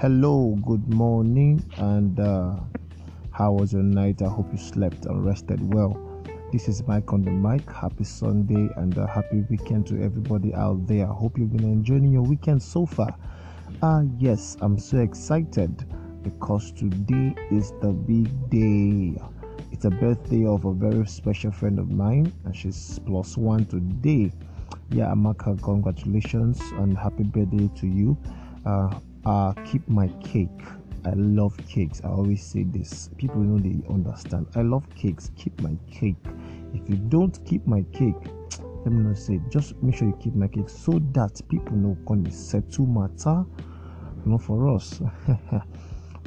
Hello, good morning, and how was your night? I hope you slept and rested well. This is Mike on the mic. Happy Sunday and a happy weekend to everybody out there. I hope you've been enjoying your weekend so far. Yes, I'm so excited because today is the big day. It's a birthday of a very special friend of mine, and she's +1 today. Yeah, Amaka, congratulations and happy birthday to you. Keep my cake. I love cakes. I always say this. People know they understand. I love cakes. Keep my cake. If you don't keep my cake, let me not say. Just make sure you keep my cake so that people know can be settle matter. Not for us.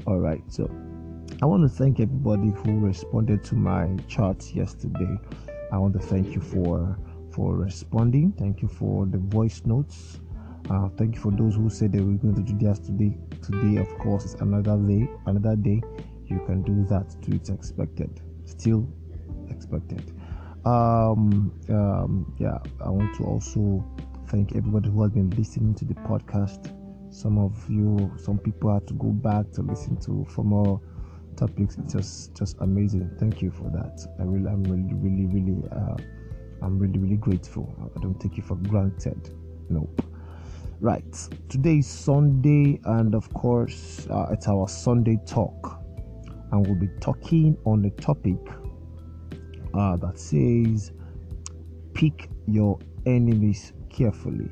All right. So I want to thank everybody who responded to my chart yesterday. I want to thank you for responding. Thank you for the voice notes. Thank you for those who said they were going to do theirs today. Today, of course, is another day. You can do that too. It's expected. Still expected. I want to also thank everybody who has been listening to the podcast. Some people had to go back to listen to for more topics. It's just amazing. Thank you for that. I'm really grateful. I don't take it for granted. Nope. Right, today is Sunday, and of course, it's our Sunday talk, and we'll be talking on a topic that says, pick your enemies carefully.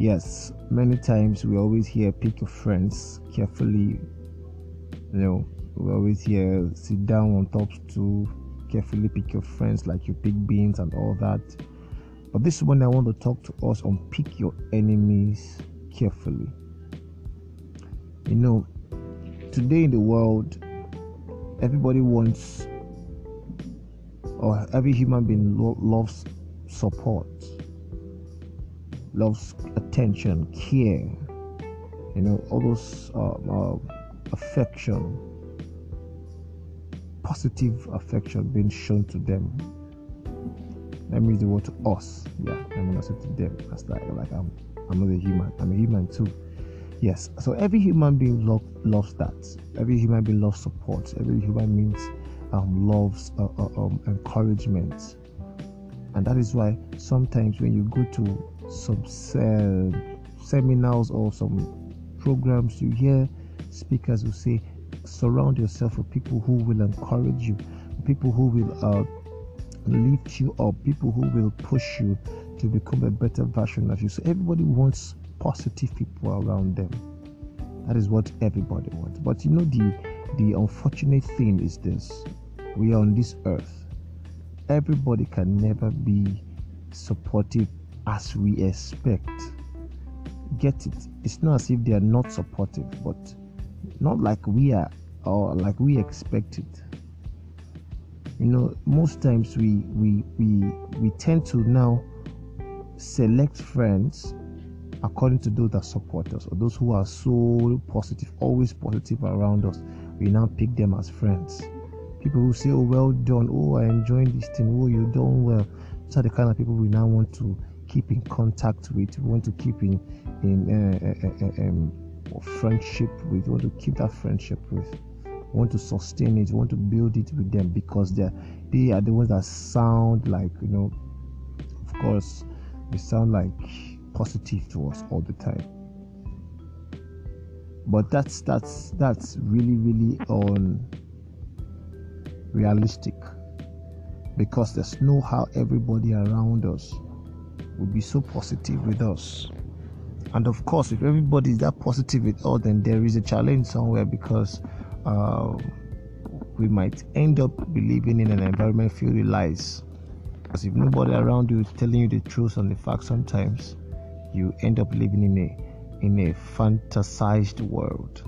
Yes, many times we always hear, pick your friends carefully. You know, we always hear, sit down on top to carefully pick your friends, like you pick beans and all that. But this one I want to talk to us on pick your enemies carefully. You know, today in the world, everybody wants, or every human being loves support, loves attention, care, you know, all those affection, positive affection being shown to them. That means the word to us. Yeah, I mean also to them. That's like I'm not a human. I'm a human too. Yes. So every human being loves that. Every human being loves support. Every human being loves encouragement. And that is why sometimes when you go to some seminars or some programs, you hear speakers who say, surround yourself with people who will encourage you, people who will lift you up, people who will push you to become a better version of you. So everybody wants positive people around them. That is what everybody wants. But you know, the unfortunate thing is this: we are on this earth. Everybody can never be supportive as we expect. Get it? It's not as if they are not supportive, but not like we are or like we expect it. You know, most times we tend to now select friends according to those that support us or those who are so positive, always positive around us. We now pick them as friends. People who say, "Oh, well done. Oh, I enjoyed this thing. Oh, you done well." These are the kind of people we now want to keep in contact with. We want to keep in friendship with. We want to keep that friendship with. Want to sustain it, want to build it with them, because they are the ones that sound like, you know, of course, they sound like positive to us all the time. But that's really, really unrealistic, because there's no how everybody around us would be so positive with us. And of course, if everybody is that positive with us, then there is a challenge somewhere, because we might end up believing in an environment filled with lies. Because if nobody around you is telling you the truth and the facts, sometimes you end up living in a fantasized world.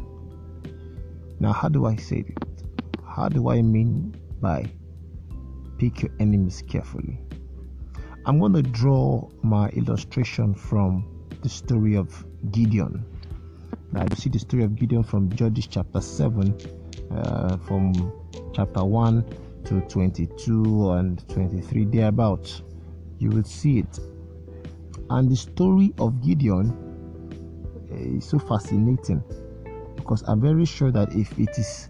Now, how do I say it? How do I mean by pick your enemies carefully? I'm going to draw my illustration from the story of Gideon. Now, you see the story of Gideon from Judges chapter 7, from chapter 1 to 22 and 23, thereabouts. You will see it. And the story of Gideon It's so fascinating, because I'm very sure that if it is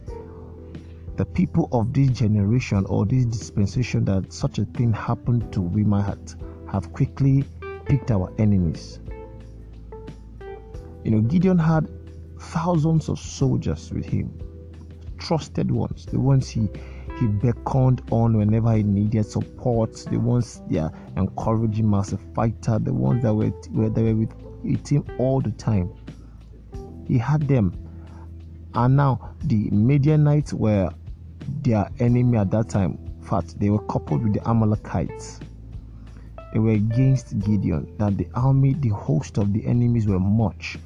the people of this generation or this dispensation that such a thing happened to, we might have quickly picked our enemies. You know, Gideon had thousands of soldiers with him, trusted ones, the ones he beckoned on whenever he needed support, the ones they are encouraging him as a fighter, the ones that were with him all the time. He had them. And now the Midianites were their enemy at that time. In fact, they were coupled with the Amalekites. They were against Gideon. That the army, the host of the enemies were much.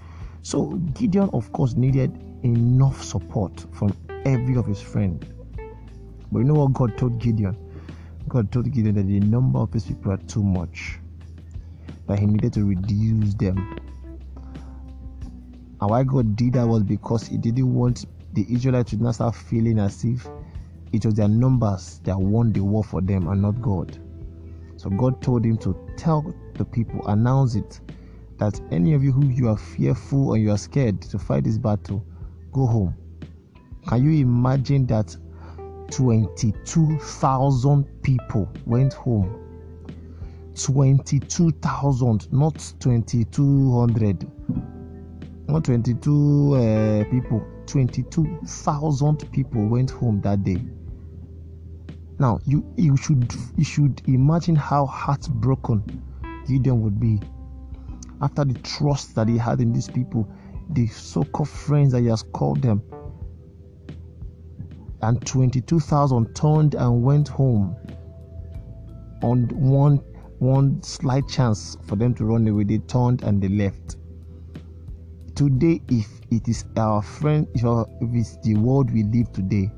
So Gideon, of course, needed enough support from every of his friends. But you know what God told Gideon? God told Gideon that the number of his people are too much, that he needed to reduce them. And why God did that was because he didn't want the Israelites to not start feeling as if it was their numbers that won the war for them and not God. So God told him to tell the people, announce it, that any of you who you are fearful and you are scared to fight this battle, go home. Can you imagine that? 22,000 people went home. 22,000, not 2,200, not 22 people. 22,000 people went home that day. Now you should imagine how heartbroken Gideon would be after the trust that he had in these people, the so-called friends that he has called them. And 22,000 turned and went home on one slight chance for them to run away. They turned and they left. Today, if it is our friend, if it's the world we live today,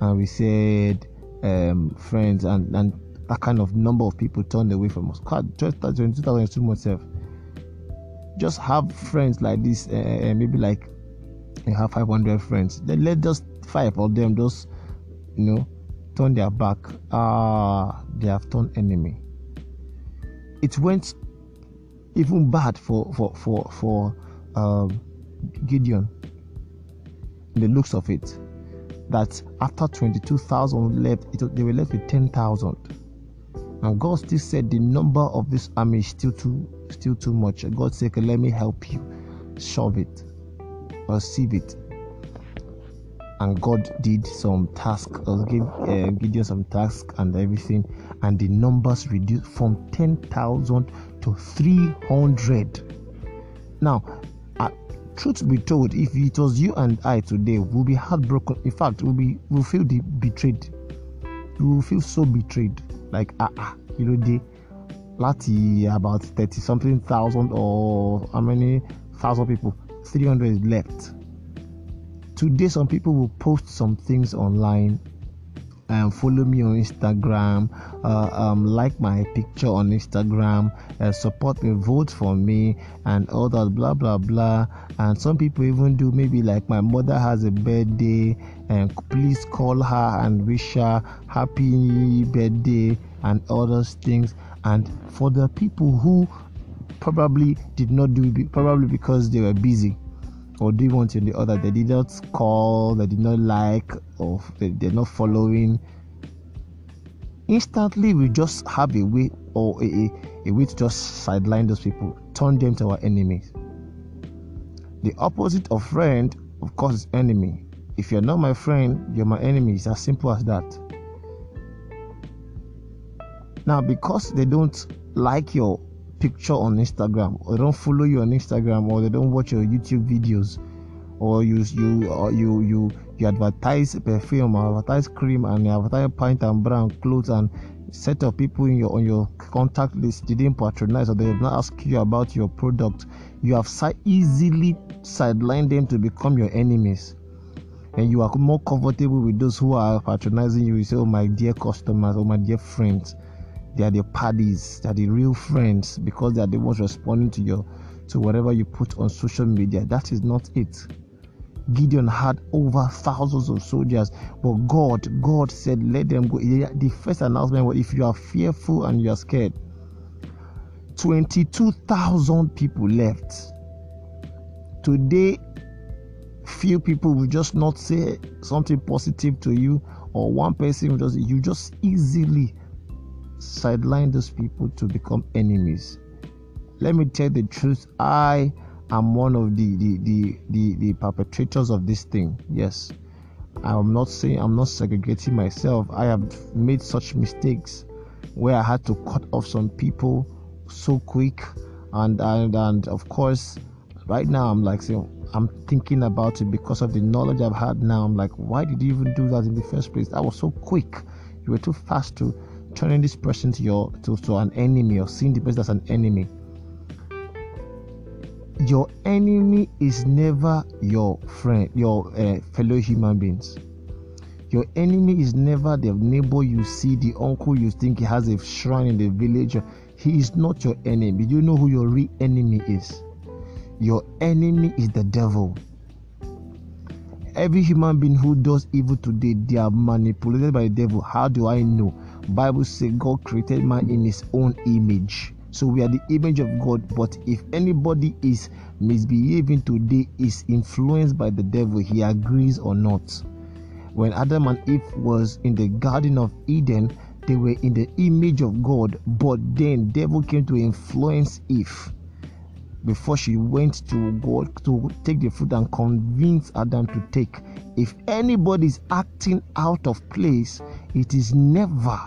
and we said friends and that kind of number of people turned away from us. God, 22,000 is too much. Just have friends like this, maybe like you have 500 friends. Let just 5 of them just, you know, turn their back. They have turned enemy. It went even bad for Gideon, in the looks of it, that after 22,000 left, they were left with 10,000. And God still said the number of this army is still too much. God said, let me help you shove it, receive it. And God did some tasks, gave Gideon some tasks and everything, and the numbers reduced from 10,000 to 300. Now, truth be told, if it was you and I today, we'll be heartbroken. In fact, we'll feel betrayed. We will feel so betrayed. Like, they lati about 30 something thousand or how many thousand people, 300 is left. Today, some people will post some things online, follow me on Instagram, like my picture on Instagram, support me, vote for me, and all that blah blah blah. And some people even do maybe like, my mother has a birthday, and please call her and wish her happy birthday, and all those things. And for the people who probably did not do it, probably because they were busy, or do one thing or the other, they did not call, they did not like, or they're not following. Instantly, we just have a way, or a way to just sideline those people, turn them to our enemies. The opposite of friend, of course, is enemy. If you're not my friend, you're my enemy. It's as simple as that. Now, because they don't like your picture on Instagram, or they don't follow you on Instagram, or they don't watch your YouTube videos, or you advertise perfume, advertise cream, and advertise pint and brand clothes, and set of people in your on your contact list didn't patronize, or they have not asked you about your product, you have easily sidelined them to become your enemies. And you are more comfortable with those who are patronizing you. You say, oh my dear customers, oh my dear friends. They are the parties, they are the real friends, because they are the ones responding to whatever you put on social media. That is not it. Gideon had over thousands of soldiers, but God said, let them go. The first announcement was, if you are fearful and you are scared, 22,000 people left. Today, few people will just not say something positive to you, or one person will just, you just easily sideline those people to become enemies. Let me tell the truth. I am one of the perpetrators of this thing. Yes, I'm not saying I'm not segregating myself. I have made such mistakes where I had to cut off some people so quick, and of course, right now I'm like saying, I'm thinking about it because of the knowledge I've had now. I'm like, why did you even do that in the first place? I was so quick. You were too fast to turning this person to an enemy, or seeing the person as an enemy. Your enemy is never your friend, your fellow human beings. Your enemy is never the neighbor you see, the uncle you think he has a shrine in the village. He is not your enemy. You know who your real enemy is. Your enemy is the devil. Every human being who does evil today, they are manipulated by the devil. How do I know? Bible says God created man in his own image. So we are the image of God, but if anybody is misbehaving today, is influenced by the devil, he agrees or not. When Adam and Eve was in the Garden of Eden, they were in the image of God, but then devil came to influence Eve before she went to God to take the fruit and convince Adam to take. If anybody is acting out of place, it is never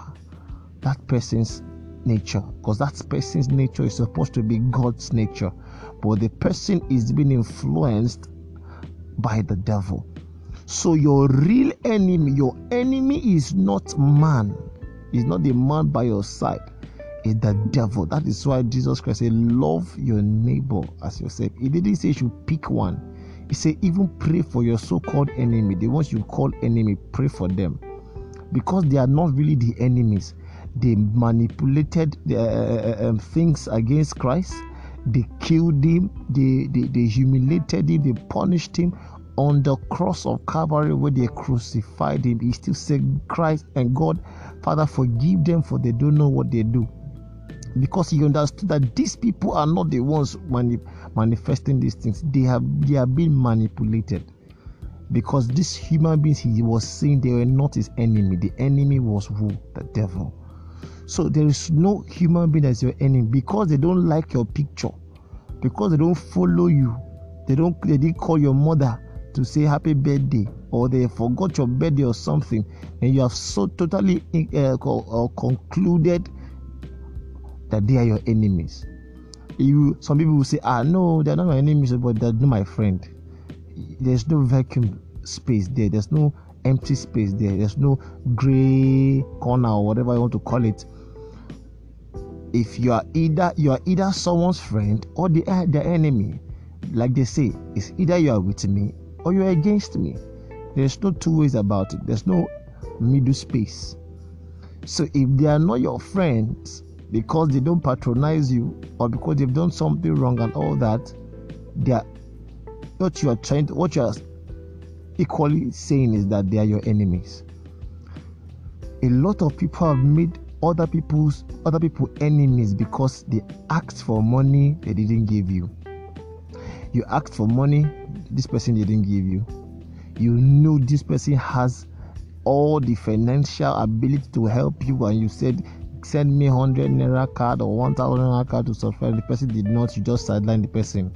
that person's nature, because that person's nature is supposed to be God's nature, but the person is being influenced by the devil. So your real enemy, your enemy is not man, is not the man by your side, is the devil. That is why Jesus Christ said, love your neighbor as yourself. He didn't say you should pick one. He said, even pray for your so-called enemy, the ones you call enemy, pray for them, because they are not really the enemies. They manipulated things against Christ. They killed him. They humiliated him. They punished him on the cross of Calvary where they crucified him. He still said, Christ and God, Father, forgive them, for they don't know what they do. Because he understood that these people are not the ones manifesting these things. They have been manipulated. Because these human beings he was saying, they were not his enemy. The enemy was who? The devil. So there is no human being that's your enemy, because they don't like your picture, because they don't follow you, they didn't call your mother to say happy birthday, or they forgot your birthday or something, and you have so totally concluded that they are your enemies. Some people will say, no, they're not my enemies, but they're not my friend. There's no vacuum space there. There's no empty space there. There's no gray corner or whatever you want to call it. If you are either someone's friend or they are their enemy. Like they say, it's either you are with me or you are against me. There's no two ways about it. There's no middle space. So if they are not your friends because they don't patronize you, or because they've done something wrong and all that, what you are equally saying is that they are your enemies. A lot of people have made other people enemies because they asked for money they didn't give you. You asked for money, this person didn't give you. You know this person has all the financial ability to help you, and you said, send me 100 naira card or 1,000 naira card to subscribe. The person did not. You just sideline the person.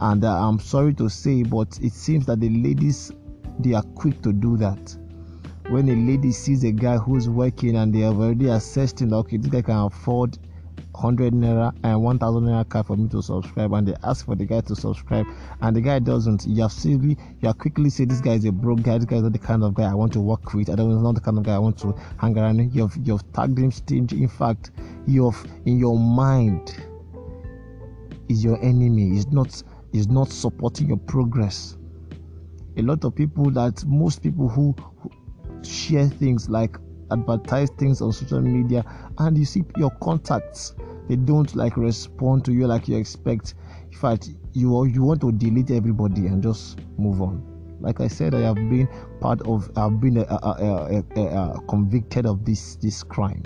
And I'm sorry to say, but it seems that the ladies, they are quick to do that. When a lady sees a guy who's working and they have already assessed him, okay, this guy can afford 100 naira and 1,000 naira card for me to subscribe, and they ask for the guy to subscribe, and the guy doesn't. You have quickly said, this guy is a broke guy. This guy is not the kind of guy I want to work with. I don't know, not the kind of guy I want to hang around. You've tagged him stingy. In fact, in your mind, is your enemy. Is not supporting your progress. A lot of people that most people who share things, like advertise things on social media, and you see your contacts, they don't like respond to you like you expect. In fact, you want to delete everybody and just move on. Like I said, I've been convicted of this crime.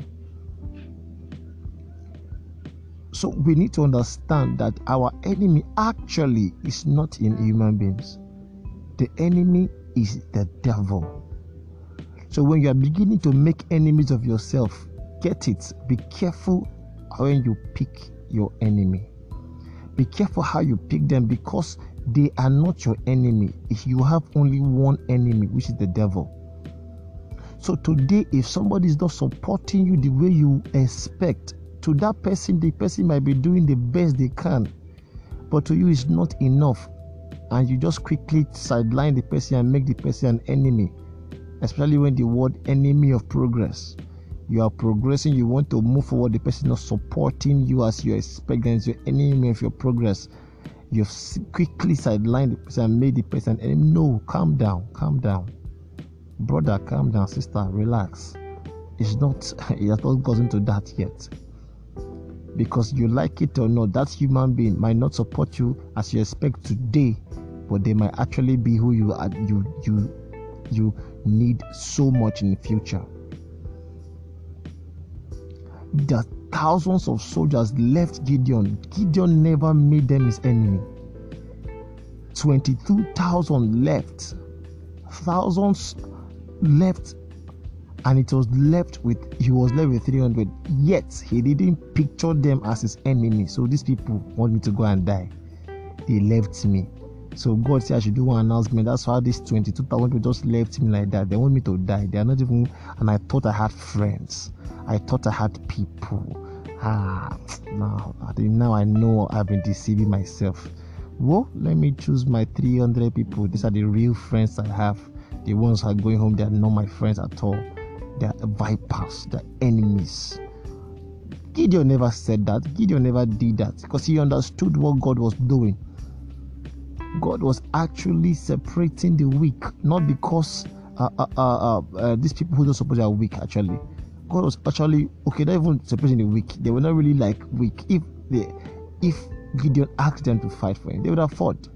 So we need to understand that our enemy actually is not in human beings. The enemy is the devil. So when you are beginning to make enemies of yourself, get it. Be careful when you pick your enemy. Be careful how you pick them, because they are not your enemy. If you have only one enemy, which is the devil. So today, if somebody is not supporting you the way you expect, to that person, the person might be doing the best they can, but to you it's not enough, and you just quickly sideline the person and make the person an enemy, especially when the word enemy of progress. You are progressing, you want to move forward, the person is not supporting you as you expect, and it's your enemy of your progress. You've quickly sidelined the person and made the person an enemy. No, calm down. Brother, calm down. Sister, relax. It has not gotten to that yet. Because you like it or not, that human being might not support you as you expect today, but they might actually be who you are, you need so much in the future. There are thousands of soldiers left Gideon. Gideon never made them his enemy. 22,000 left. Thousands left, and he was left with 300. Yet he didn't picture them as his enemy. So these people want me to go and die. They left me. So God said I should do one announcement. That's why these 22,000 people just left me like that. They want me to die. They are not even. And I thought I had friends. I thought I had people. Now I know I've been deceiving myself. Well, let me choose my 300 people. These are the real friends I have. The ones who are going home, they are not my friends at all. They are vipers, they are enemies. Gideon never said that. Gideon never did that, because he understood what God was doing. God was actually separating the weak, not because these people who don't support are weak actually. God was actually, not even separating the weak. They were not really like weak. If Gideon asked them to fight for him, they would have fought.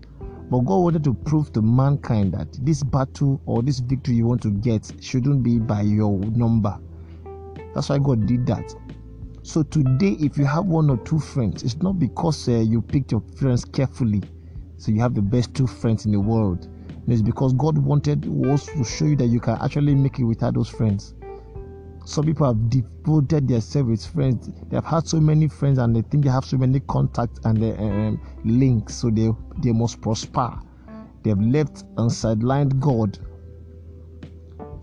But God wanted to prove to mankind that this battle or this victory you want to get shouldn't be by your number. That's why God did that. So today, if you have one or two friends, it's not because you picked your friends carefully, so you have the best two friends in the world. And it's because God wanted us to show you that you can actually make it without those friends. Some people have devoted themselves with friends. They have had so many friends, and they think they have so many contacts and links, so they must prosper. They have left and sidelined God.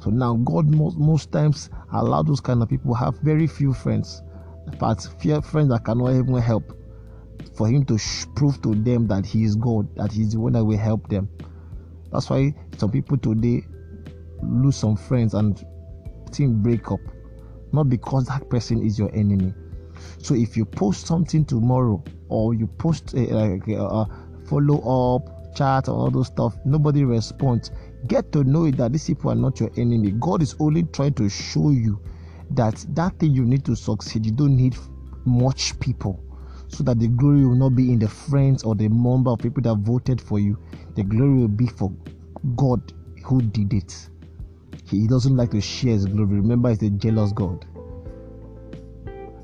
So now God most times allows those kind of people have very few friends, but few friends that cannot even help, for him to prove to them that he is God, that he is the one that will help them. That's why some people today lose some friends and team break up, not because that person is your enemy. So if you post something tomorrow, or you post a follow up chat or all those stuff, nobody responds, get to know it that these people are not your enemy. God is only trying to show you that thing you need to succeed, you don't need much people, so that the glory will not be in the friends or the number of people that voted for you. The glory will be for God who did it. He doesn't like to share his glory. Remember, he's a jealous God.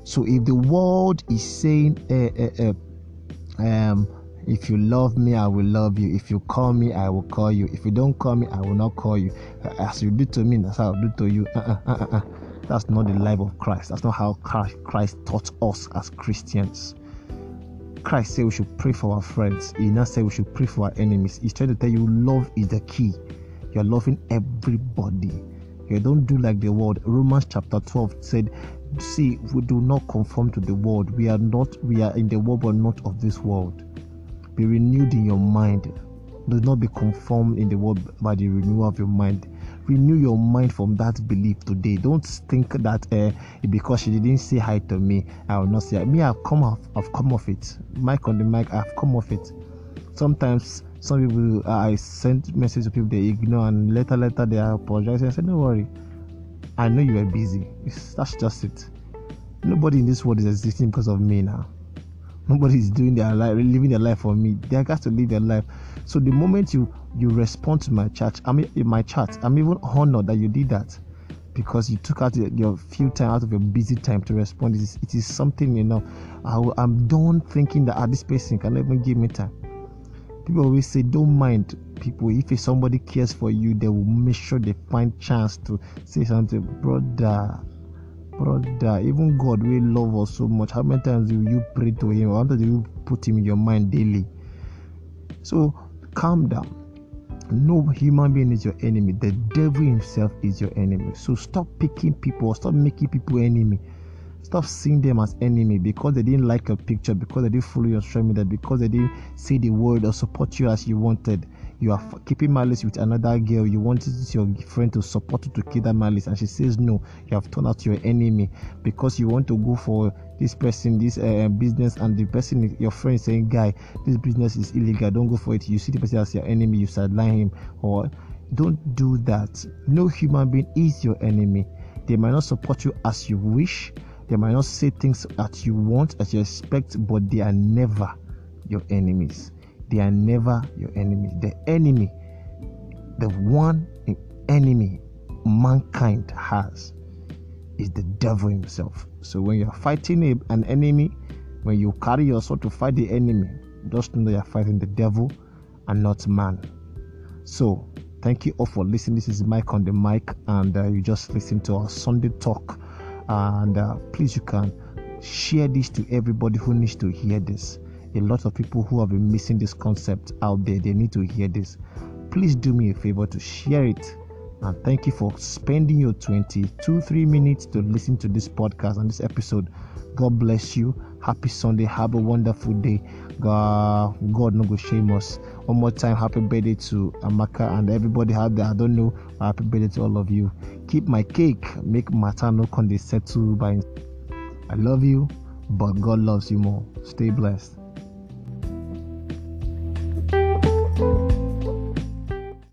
So if the world is saying, if you love me, I will love you. If you call me, I will call you. If you don't call me, I will not call you. As you do to me, that's how I do to you. That's not the life of Christ. That's not how Christ taught us as Christians. Christ said we should pray for our friends. He now said we should pray for our enemies. He's trying to tell you love is the key. You're loving everybody. You don't do like the world. Romans chapter 12 said, see, we do not conform to the world. We are in the world, but not of this world. Be renewed in your mind. Do not be conformed in the world by the renewal of your mind. Renew your mind from that belief today. Don't think that because she didn't say hi to me, I will not say hi. Me, I've come off it. Mike on the mic, I've come off it. Sometimes some people, I send messages to people, they ignore, and later they are apologizing. I said, don't worry, I know you were busy. That's just it. Nobody in this world is existing because of me now. Nobody is doing their life, living their life for me. They have to live their life. So the moment you respond to my chat, I'm even honored that you did that. because you took out your few time out of your busy time to respond. It is something, you know. I'm done thinking that this person can even give me time. People always say, don't mind people. If somebody cares for you, they will make sure they find chance to say something. Brother, even God will love us so much. How many times do you pray to him? How many times do you put him in your mind daily? So calm down. No human being is your enemy. The devil himself is your enemy. So stop picking people. Stop making people enemy. Stop seeing them as enemy because they didn't like your picture, because they didn't follow your social media, because they didn't say the word or support you as you wanted. You are keeping malice with another girl. You wanted your friend to support you to kill that malice, and she says no. You have turned out your enemy because you want to go for this person, this business, and the person, your friend, is saying, "Guy, this business is illegal. Don't go for it." You see the person as your enemy. You sideline him, or don't do that. No human being is your enemy. They might not support you as you wish. They might not say things that you want, as you expect, but they are never your enemies. They are never your enemies. The enemy, the one enemy mankind has, is the devil himself. So when you're fighting an enemy, when you carry your sword to fight the enemy, just know you're fighting the devil and not man. So thank you all for listening. This is Mike on the Mic, and you just listen to our Sunday talk. And please, you can share this to everybody who needs to hear this. A lot of people who have been missing this concept out there, they need to hear this. Please do me a favor to share it. And thank you for spending your 23 minutes to listen to this podcast and this episode. God bless you. Happy Sunday. Have a wonderful day. God no go shame us. One more time, happy birthday to Amaka and everybody out there. I don't know. Happy birthday to all of you. Keep my cake. Make matano conde settle by. I love you, but God loves you more. Stay blessed.